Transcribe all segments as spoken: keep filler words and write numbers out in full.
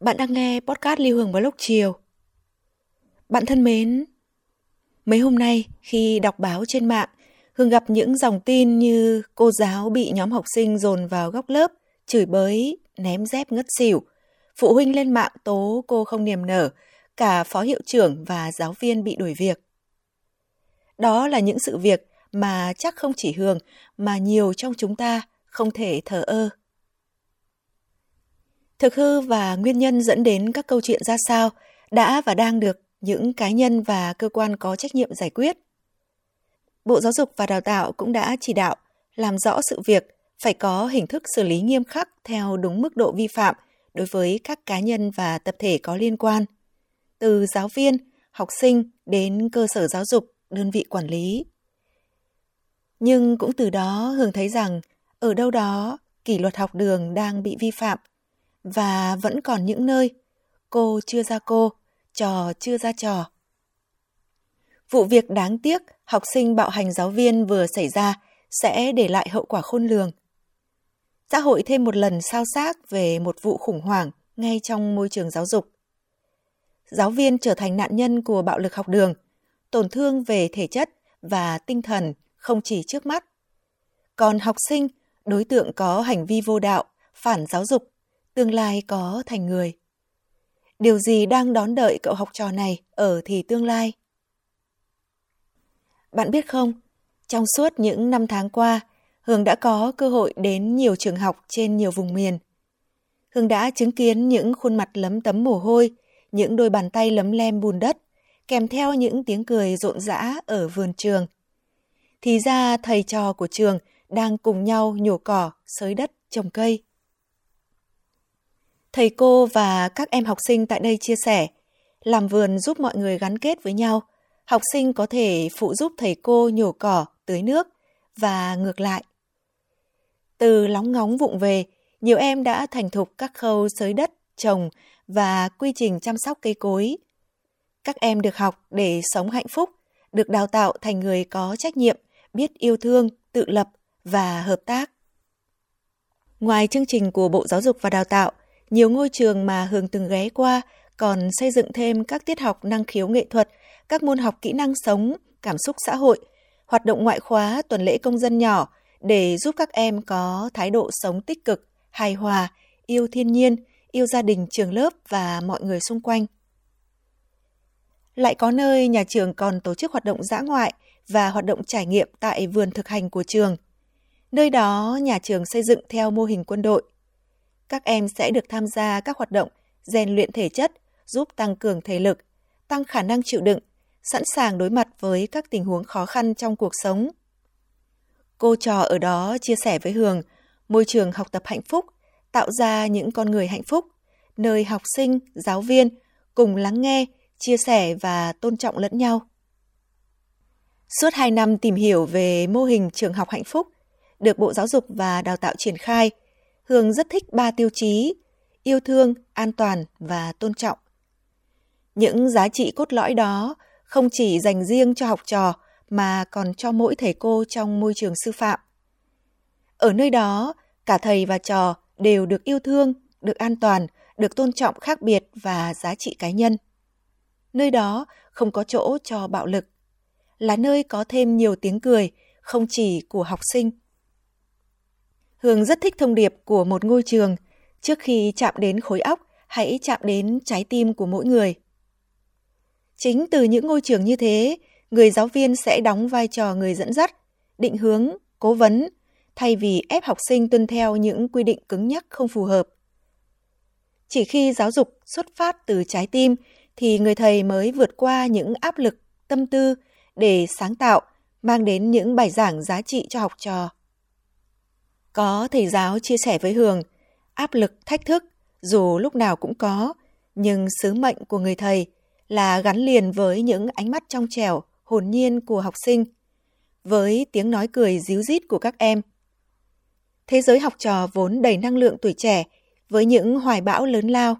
bạn đang nghe podcast Lưu Hương blog chiều. Bạn thân mến, mấy hôm nay khi đọc báo trên mạng, Hương gặp những dòng tin như cô giáo bị nhóm học sinh dồn vào góc lớp, chửi bới, ném dép ngất xỉu. Phụ huynh lên mạng tố cô không niềm nở, cả phó hiệu trưởng và giáo viên bị đuổi việc. Đó là những sự việc mà chắc không chỉ Hương mà nhiều trong chúng ta không thể thờ ơ. Thực hư và nguyên nhân dẫn đến các câu chuyện ra sao đã và đang được những cá nhân và cơ quan có trách nhiệm giải quyết. Bộ Giáo dục và Đào tạo cũng đã chỉ đạo làm rõ sự việc, phải có hình thức xử lý nghiêm khắc theo đúng mức độ vi phạm đối với các cá nhân và tập thể có liên quan, từ giáo viên, học sinh đến cơ sở giáo dục, đơn vị quản lý. Nhưng cũng từ đó Hương thấy rằng ở đâu đó kỷ luật học đường đang bị vi phạm và vẫn còn những nơi cô chưa ra cô, trò chưa ra trò. Vụ việc đáng tiếc học sinh bạo hành giáo viên vừa xảy ra sẽ để lại hậu quả khôn lường. Xã hội thêm một lần sao xác về một vụ khủng hoảng ngay trong môi trường giáo dục. Giáo viên trở thành nạn nhân của bạo lực học đường, tổn thương về thể chất và tinh thần không chỉ trước mắt. Còn học sinh, đối tượng có hành vi vô đạo, phản giáo dục, tương lai có thành người. Điều gì đang đón đợi cậu học trò này ở thì tương lai? Bạn biết không, trong suốt những năm tháng qua, Hương đã có cơ hội đến nhiều trường học trên nhiều vùng miền. Hương đã chứng kiến những khuôn mặt lấm tấm mồ hôi, những đôi bàn tay lấm lem bùn đất, kèm theo những tiếng cười rộn rã ở vườn trường. Thì ra thầy trò của trường đang cùng nhau nhổ cỏ, xới đất, trồng cây. Thầy cô và các em học sinh tại đây chia sẻ, làm vườn giúp mọi người gắn kết với nhau, học sinh có thể phụ giúp thầy cô nhổ cỏ, tưới nước và ngược lại. Từ lóng ngóng vụng về, nhiều em đã thành thục các khâu xới đất, trồng và quy trình chăm sóc cây cối. Các em được học để sống hạnh phúc, được đào tạo thành người có trách nhiệm, biết yêu thương, tự lập và hợp tác. Ngoài chương trình của Bộ Giáo dục và Đào tạo, nhiều ngôi trường mà Hương từng ghé qua còn xây dựng thêm các tiết học năng khiếu nghệ thuật, các môn học kỹ năng sống, cảm xúc xã hội, hoạt động ngoại khóa, tuần lễ công dân nhỏ để giúp các em có thái độ sống tích cực, hài hòa, yêu thiên nhiên, yêu gia đình, trường lớp và mọi người xung quanh. Lại có nơi nhà trường còn tổ chức hoạt động dã ngoại và hoạt động trải nghiệm tại vườn thực hành của trường. Nơi đó nhà trường xây dựng theo mô hình quân đội. Các em sẽ được tham gia các hoạt động rèn luyện thể chất, giúp tăng cường thể lực, tăng khả năng chịu đựng, sẵn sàng đối mặt với các tình huống khó khăn trong cuộc sống. Cô trò ở đó chia sẻ với Hương, môi trường học tập hạnh phúc, tạo ra những con người hạnh phúc, nơi học sinh, giáo viên cùng lắng nghe, chia sẻ và tôn trọng lẫn nhau. Suốt hai năm tìm hiểu về mô hình trường học hạnh phúc, được Bộ Giáo dục và Đào tạo triển khai, Hương rất thích ba tiêu chí: yêu thương, an toàn và tôn trọng. Những giá trị cốt lõi đó không chỉ dành riêng cho học trò mà còn cho mỗi thầy cô trong môi trường sư phạm. Ở nơi đó, cả thầy và trò đều được yêu thương, được an toàn, được tôn trọng khác biệt và giá trị cá nhân. Nơi đó không có chỗ cho bạo lực, là nơi có thêm nhiều tiếng cười, không chỉ của học sinh. Hương rất thích thông điệp của một ngôi trường: trước khi chạm đến khối óc, hãy chạm đến trái tim của mỗi người. Chính từ những ngôi trường như thế, người giáo viên sẽ đóng vai trò người dẫn dắt, định hướng, cố vấn, thay vì ép học sinh tuân theo những quy định cứng nhắc không phù hợp. Chỉ khi giáo dục xuất phát từ trái tim thì người thầy mới vượt qua những áp lực, tâm tư để sáng tạo, mang đến những bài giảng giá trị cho học trò. Có thầy giáo chia sẻ với Hương, áp lực, thách thức dù lúc nào cũng có, nhưng sứ mệnh của người thầy là gắn liền với những ánh mắt trong trẻo, hồn nhiên của học sinh, với tiếng nói cười ríu rít của các em. Thế giới học trò vốn đầy năng lượng tuổi trẻ với những hoài bão lớn lao.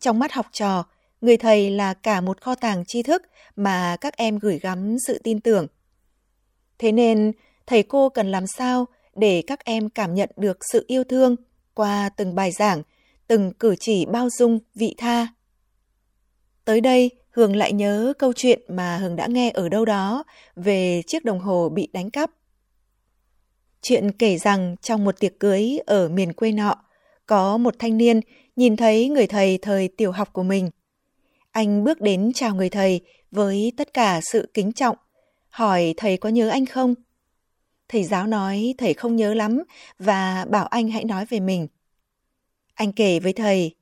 Trong mắt học trò, người thầy là cả một kho tàng tri thức mà các em gửi gắm sự tin tưởng. Thế nên, thầy cô cần làm sao để các em cảm nhận được sự yêu thương qua từng bài giảng, từng cử chỉ bao dung, vị tha. Tới đây, Hương lại nhớ câu chuyện mà Hương đã nghe ở đâu đó về chiếc đồng hồ bị đánh cắp. Chuyện kể rằng trong một tiệc cưới ở miền quê nọ, có một thanh niên nhìn thấy người thầy thời tiểu học của mình. Anh bước đến chào người thầy với tất cả sự kính trọng, hỏi thầy có nhớ anh không? Thầy giáo nói thầy không nhớ lắm và bảo anh hãy nói về mình. Anh kể với thầy,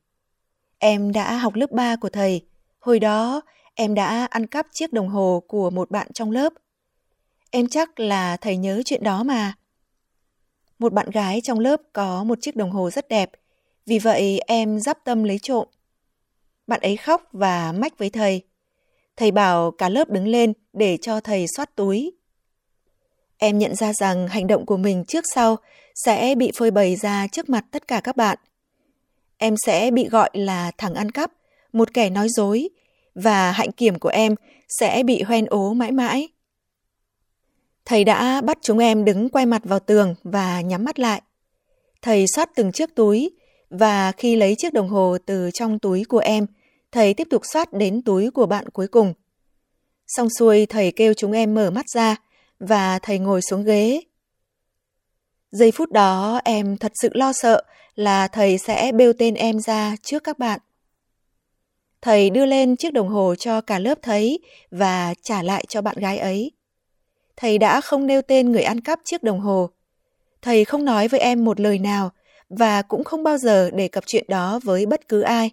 em đã học lớp ba của thầy, hồi đó em đã ăn cắp chiếc đồng hồ của một bạn trong lớp. Em chắc là thầy nhớ chuyện đó mà. Một bạn gái trong lớp có một chiếc đồng hồ rất đẹp, vì vậy em giáp tâm lấy trộm. Bạn ấy khóc và mách với thầy. Thầy bảo cả lớp đứng lên để cho thầy soát túi. Em nhận ra rằng hành động của mình trước sau sẽ bị phơi bày ra trước mặt tất cả các bạn. Em sẽ bị gọi là thằng ăn cắp, một kẻ nói dối, và hạnh kiểm của em sẽ bị hoen ố mãi mãi. Thầy đã bắt chúng em đứng quay mặt vào tường và nhắm mắt lại. Thầy soát từng chiếc túi, và khi lấy chiếc đồng hồ từ trong túi của em, thầy tiếp tục soát đến túi của bạn cuối cùng. Xong xuôi, thầy kêu chúng em mở mắt ra, và thầy ngồi xuống ghế. Giây phút đó, em thật sự lo sợ là thầy sẽ bêu tên em ra trước các bạn. Thầy đưa lên chiếc đồng hồ cho cả lớp thấy và trả lại cho bạn gái ấy. Thầy đã không nêu tên người ăn cắp chiếc đồng hồ. Thầy không nói với em một lời nào và cũng không bao giờ đề cập chuyện đó với bất cứ ai.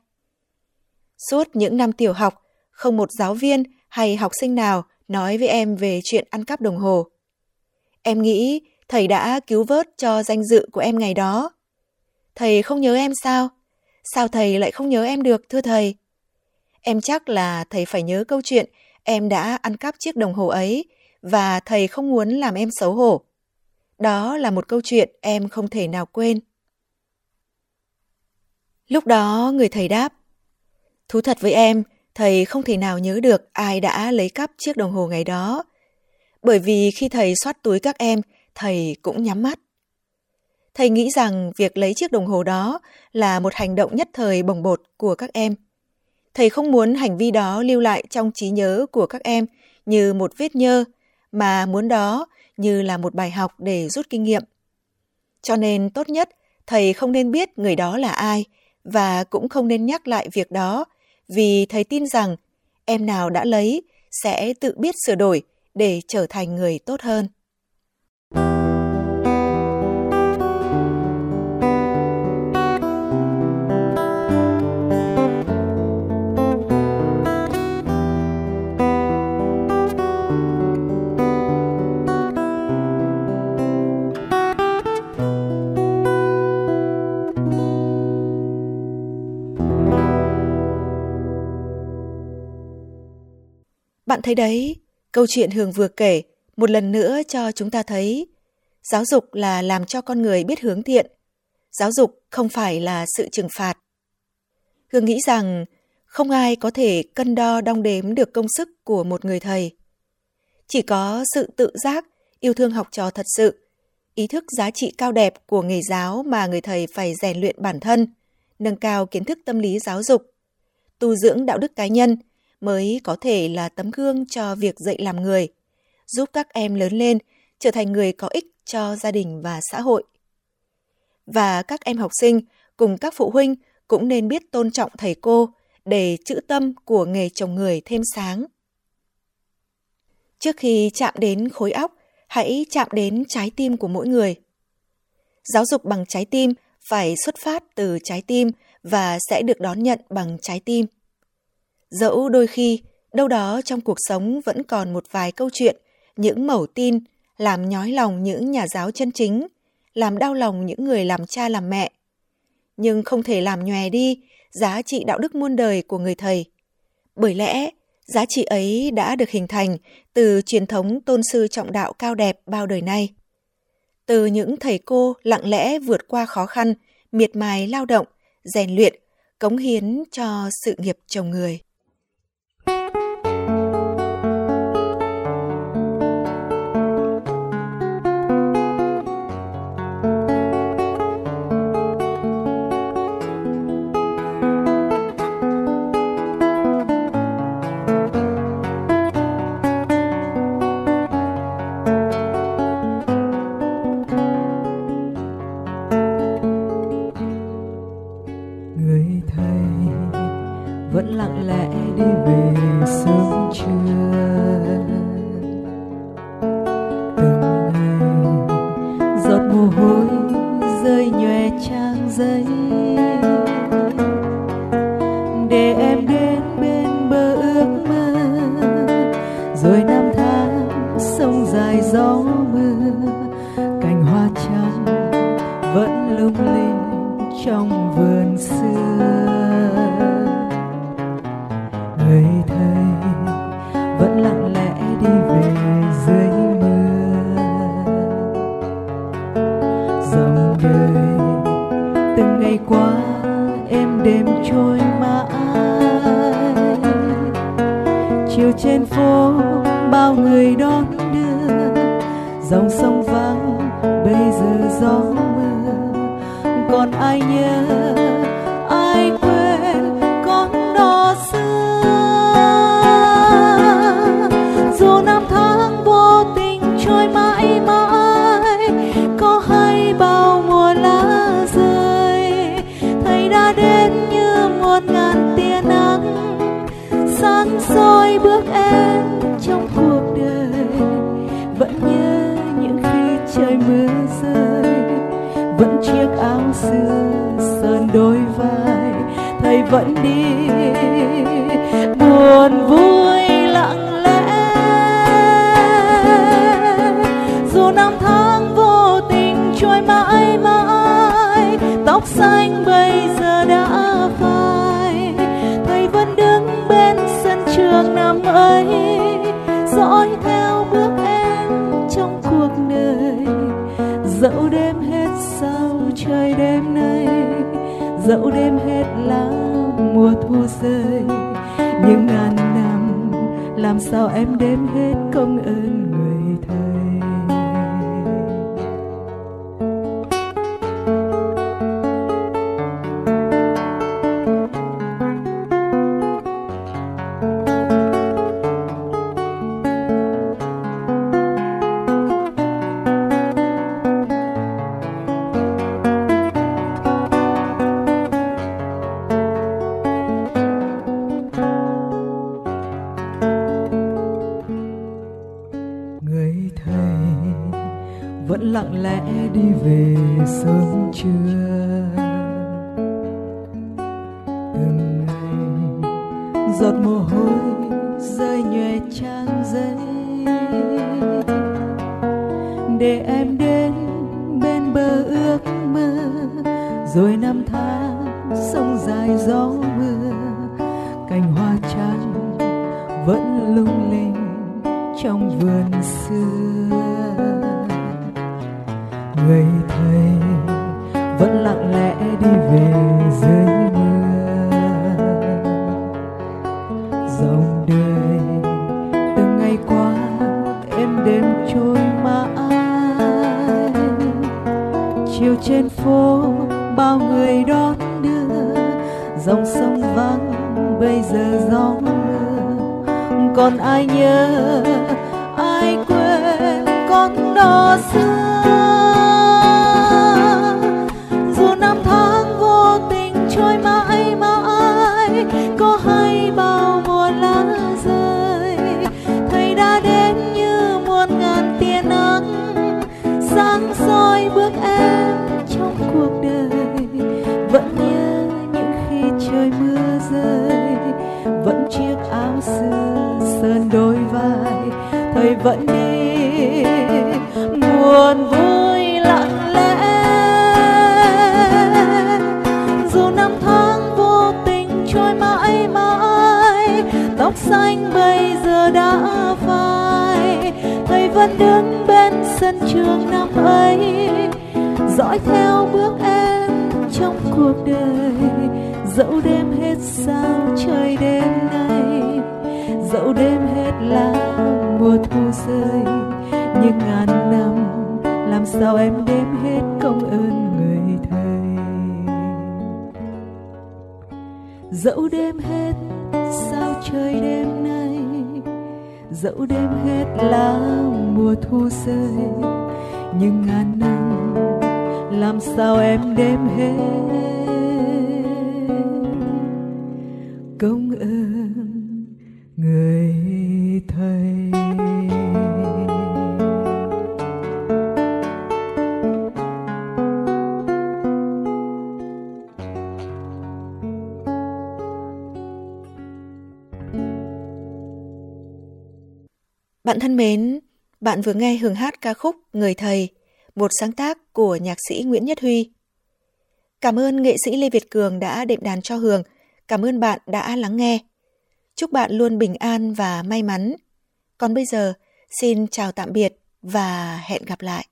Suốt những năm tiểu học, không một giáo viên hay học sinh nào nói với em về chuyện ăn cắp đồng hồ. Em nghĩ thầy đã cứu vớt cho danh dự của em ngày đó. Thầy không nhớ em sao? Sao thầy lại không nhớ em được, thưa thầy? Em chắc là thầy phải nhớ câu chuyện em đã ăn cắp chiếc đồng hồ ấy và thầy không muốn làm em xấu hổ. Đó là một câu chuyện em không thể nào quên. Lúc đó người thầy đáp, thú thật với em, thầy không thể nào nhớ được ai đã lấy cắp chiếc đồng hồ ngày đó. Bởi vì khi thầy soát túi các em, thầy cũng nhắm mắt. Thầy nghĩ rằng việc lấy chiếc đồng hồ đó là một hành động nhất thời bồng bột của các em. Thầy không muốn hành vi đó lưu lại trong trí nhớ của các em như một vết nhơ, mà muốn đó như là một bài học để rút kinh nghiệm. Cho nên tốt nhất, thầy không nên biết người đó là ai và cũng không nên nhắc lại việc đó, vì thầy tin rằng em nào đã lấy sẽ tự biết sửa đổi để trở thành người tốt hơn. Bạn thấy đấy, câu chuyện Hường vừa kể một lần nữa cho chúng ta thấy giáo dục là làm cho con người biết hướng thiện. Giáo dục không phải là sự trừng phạt. Hường nghĩ rằng không ai có thể cân đo đong đếm được công sức của một người thầy. Chỉ có sự tự giác, yêu thương học trò thật sự, ý thức giá trị cao đẹp của nghề giáo mà người thầy phải rèn luyện bản thân, nâng cao kiến thức tâm lý giáo dục, tu dưỡng đạo đức cá nhân, mới có thể là tấm gương cho việc dạy làm người, giúp các em lớn lên, trở thành người có ích cho gia đình và xã hội. Và các em học sinh cùng các phụ huynh cũng nên biết tôn trọng thầy cô để chữ tâm của nghề trồng người thêm sáng. Trước khi chạm đến khối óc, hãy chạm đến trái tim của mỗi người. Giáo dục bằng trái tim phải xuất phát từ trái tim và sẽ được đón nhận bằng trái tim. Dẫu đôi khi, đâu đó trong cuộc sống vẫn còn một vài câu chuyện, những mẩu tin làm nhói lòng những nhà giáo chân chính, làm đau lòng những người làm cha làm mẹ. Nhưng không thể làm nhòe đi giá trị đạo đức muôn đời của người thầy, Bởi lẽ, giá trị ấy đã được hình thành từ truyền thống tôn sư trọng đạo cao đẹp bao đời nay. Từ những thầy cô lặng lẽ vượt qua khó khăn, miệt mài lao động, rèn luyện, cống hiến cho sự nghiệp trồng người. vẫn đứng bên sân trường năm ấy, dõi theo bước em trong cuộc đời. Dẫu đêm hết sao trời đêm nay, dẫu đêm hết là mùa thu rơi, nhưng ngàn năm làm sao em đếm hết công ơn người thầy. Dẫu đêm hết sao trời đêm nay, dẫu đêm hết lá mùa thu rơi, nhưng ngàn năm làm sao em đếm hết công ơn người thầy. Bạn thân mến, bạn vừa nghe hưởng hát ca khúc Người Thầy, một sáng tác của nhạc sĩ Nguyễn Nhất Huy. Cảm ơn nghệ sĩ Lê Việt Cường đã đệm đàn cho Hường. Cảm ơn bạn đã lắng nghe. Chúc bạn luôn bình an và may mắn. Còn bây giờ, xin chào tạm biệt và hẹn gặp lại.